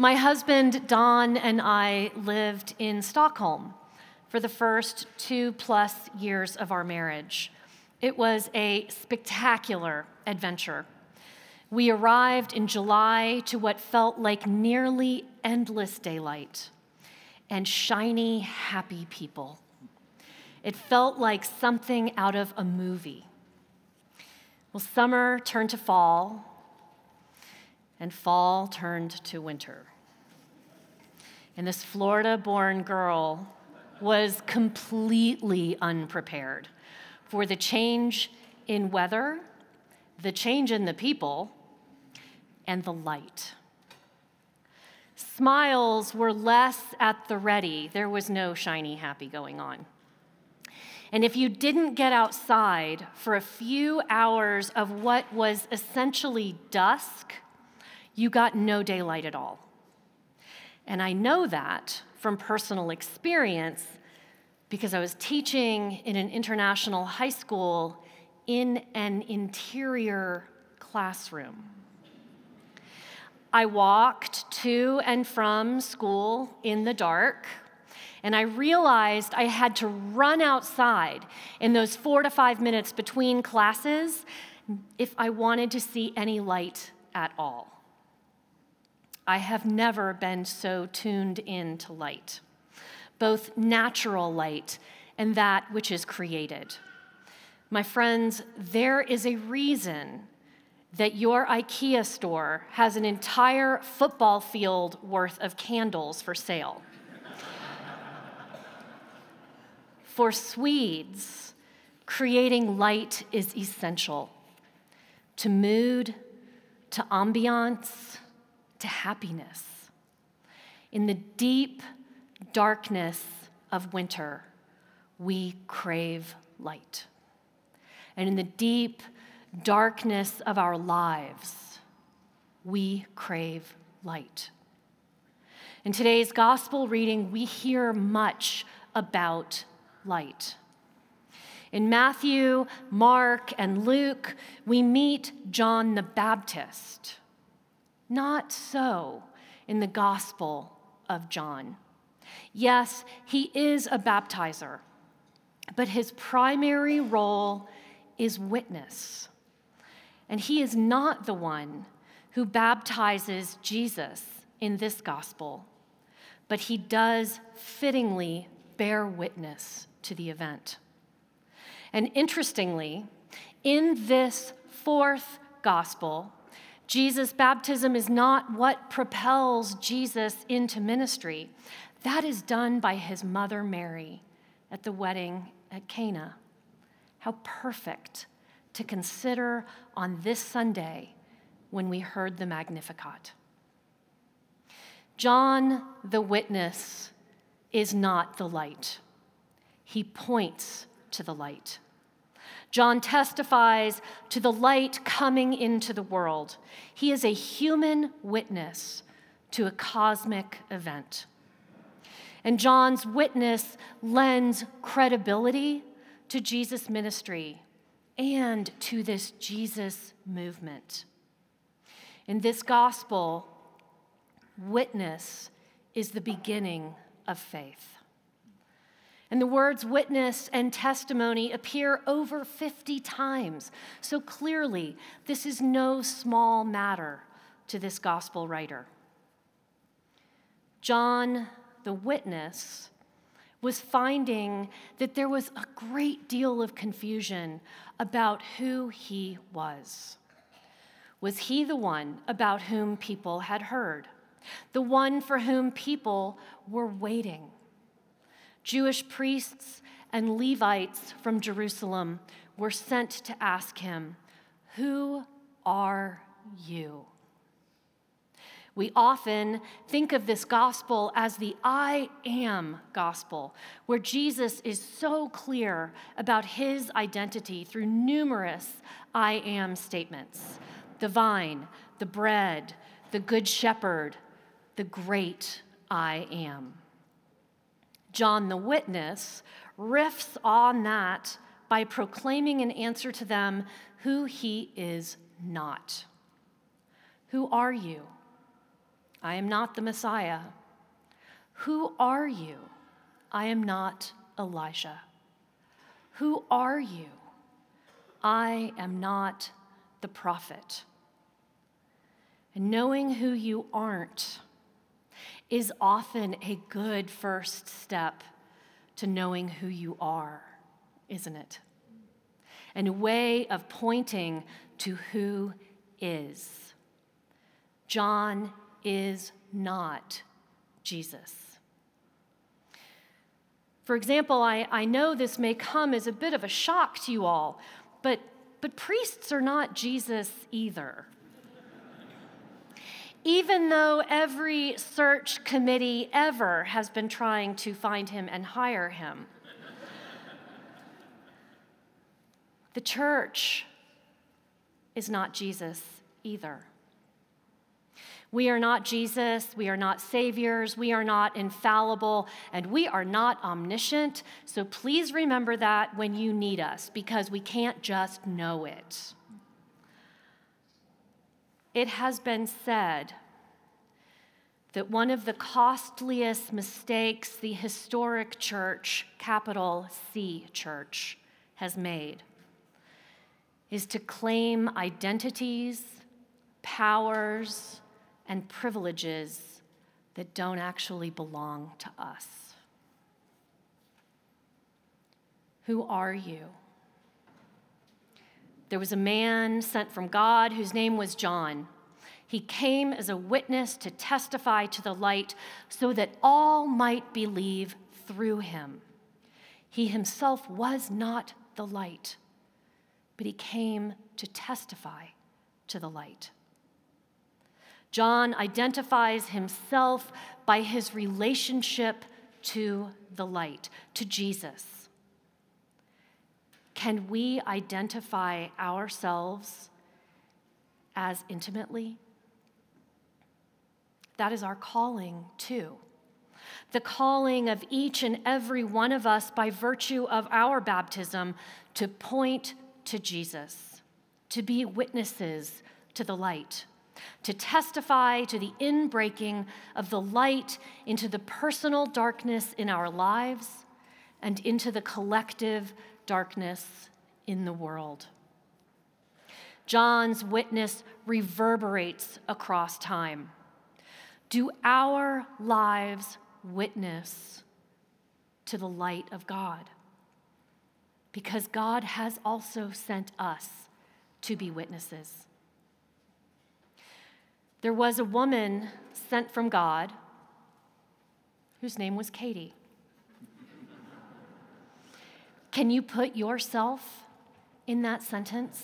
My husband, Don, and I lived in Stockholm for the first 2+ years of our marriage. It was a spectacular adventure. We arrived in July to what felt like nearly endless daylight and shiny, happy people. It felt like something out of a movie. Well, summer turned to fall, and fall turned to winter. And this Florida-born girl was completely unprepared for the change in weather, the change in the people, and the light. Smiles were less at the ready. There was no shiny happy going on. And if you didn't get outside for a few hours of what was essentially dusk, you got no daylight at all. And I know that from personal experience because I was teaching in an international high school in an interior classroom. I walked to and from school in the dark, and I realized I had to run outside in those 4 to 5 minutes between classes if I wanted to see any light at all. I have never been so tuned in to light, both natural light and that which is created. My friends, there is a reason that your IKEA store has an entire football field worth of candles for sale. For Swedes, creating light is essential to mood, to ambiance, to happiness. In the deep darkness of winter, we crave light. And in the deep darkness of our lives, we crave light. In today's gospel reading, we hear much about light. In Matthew, Mark, and Luke, we meet John the Baptist. Not so in the Gospel of John. Yes, he is a baptizer, but his primary role is witness. And he is not the one who baptizes Jesus in this gospel, but he does fittingly bear witness to the event. And interestingly, in this fourth gospel, Jesus' baptism is not what propels Jesus into ministry. That is done by his mother Mary at the wedding at Cana. How perfect to consider on this Sunday when we heard the Magnificat. John the witness is not the light. He points to the light. John testifies to the light coming into the world. He is a human witness to a cosmic event. And John's witness lends credibility to Jesus' ministry and to this Jesus movement. In this gospel, witness is the beginning of faith. And the words witness and testimony appear over 50 times. So clearly, this is no small matter to this gospel writer. John, the witness, was finding that there was a great deal of confusion about who he was. Was he the one about whom people had heard? The one for whom people were waiting? Jewish priests and Levites from Jerusalem were sent to ask him, "Who are you?" We often think of this gospel as the I am gospel, where Jesus is so clear about his identity through numerous I am statements: the vine, the bread, the good shepherd, the great I am. John the witness riffs on that by proclaiming an answer to them who he is not. Who are you? I am not the Messiah. Who are you? I am not Elijah. Who are you? I am not the prophet. And knowing who you aren't is often a good first step to knowing who you are, isn't it? And a way of pointing to who is. John is not Jesus. For example, I know this may come as a bit of a shock to you all, but priests are not Jesus either. Even though every search committee ever has been trying to find him and hire him. The church is not Jesus either. We are not Jesus, we are not saviors, we are not infallible, and we are not omniscient. So please remember that when you need us, because we can't just know it. It has been said that one of the costliest mistakes the historic church, capital C church, has made is to claim identities, powers, and privileges that don't actually belong to us. Who are you? There was a man sent from God whose name was John. He came as a witness to testify to the light so that all might believe through him. He himself was not the light, but he came to testify to the light. John identifies himself by his relationship to the light, to Jesus. Can we identify ourselves as intimately? That is our calling, too. The calling of each and every one of us by virtue of our baptism to point to Jesus, to be witnesses to the light, to testify to the inbreaking of the light into the personal darkness in our lives and into the collective darkness in the world. John's witness reverberates across time. Do our lives witness to the light of God? Because God has also sent us to be witnesses. There was a woman sent from God whose name was Katie. Can you put yourself in that sentence?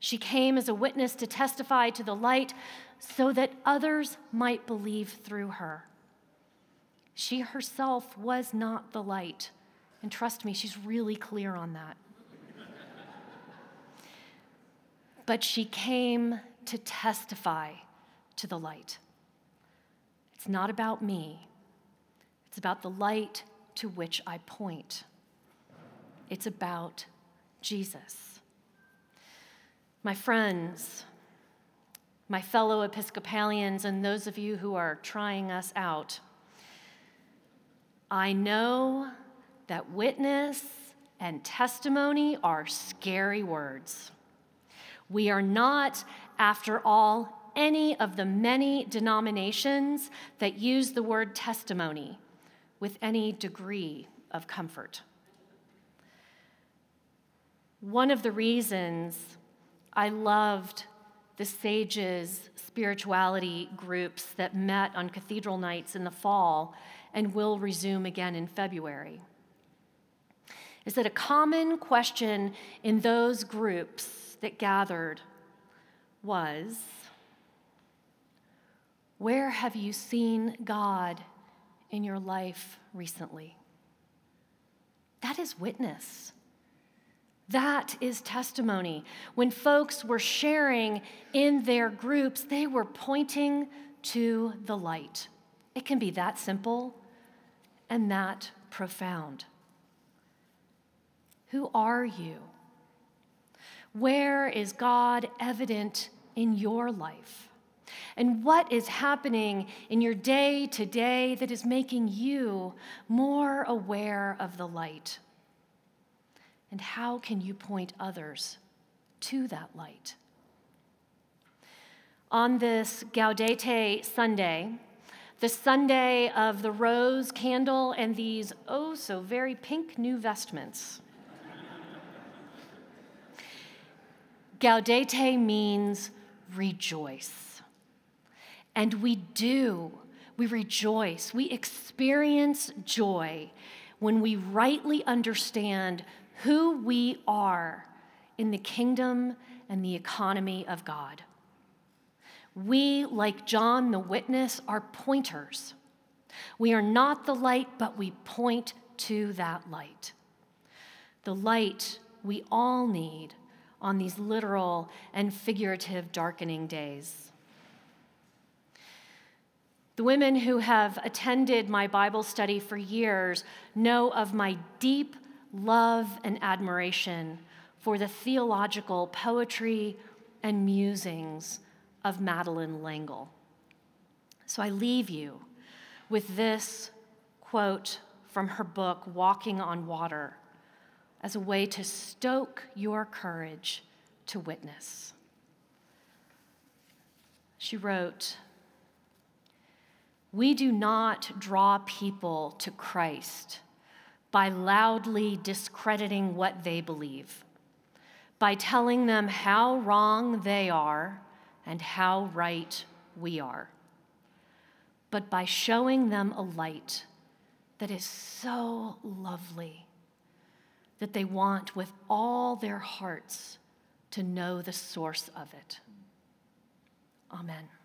She came as a witness to testify to the light so that others might believe through her. She herself was not the light. And trust me, she's really clear on that. But she came to testify to the light. It's not about me. It's about the light to which I point. It's about Jesus. My friends, my fellow Episcopalians, and those of you who are trying us out, I know that witness and testimony are scary words. We are not, after all, any of the many denominations that use the word testimony with any degree of comfort. One of the reasons I loved the Sages spirituality groups that met on cathedral nights in the fall and will resume again in February is that a common question in those groups that gathered was, where have you seen God in your life recently? That is witness. That is testimony. When folks were sharing in their groups, they were pointing to the light. It can be that simple and that profound. Who are you? Where is God evident in your life? And what is happening in your day to day that is making you more aware of the light? And how can you point others to that light? On this Gaudete Sunday, the Sunday of the rose candle and these oh so very pink new vestments. Gaudete means rejoice. And we do. We rejoice. We experience joy when we rightly understand who we are in the kingdom and the economy of God. We, like John the Witness, are pointers. We are not the light, but we point to that light. The light we all need on these literal and figurative darkening days. The women who have attended my Bible study for years know of my deep love and admiration for the theological poetry and musings of Madeline Langle. So I leave you with this quote from her book, Walking on Water, as a way to stoke your courage to witness. She wrote, "We do not draw people to Christ by loudly discrediting what they believe, by telling them how wrong they are and how right we are, but by showing them a light that is so lovely that they want with all their hearts to know the source of it." Amen.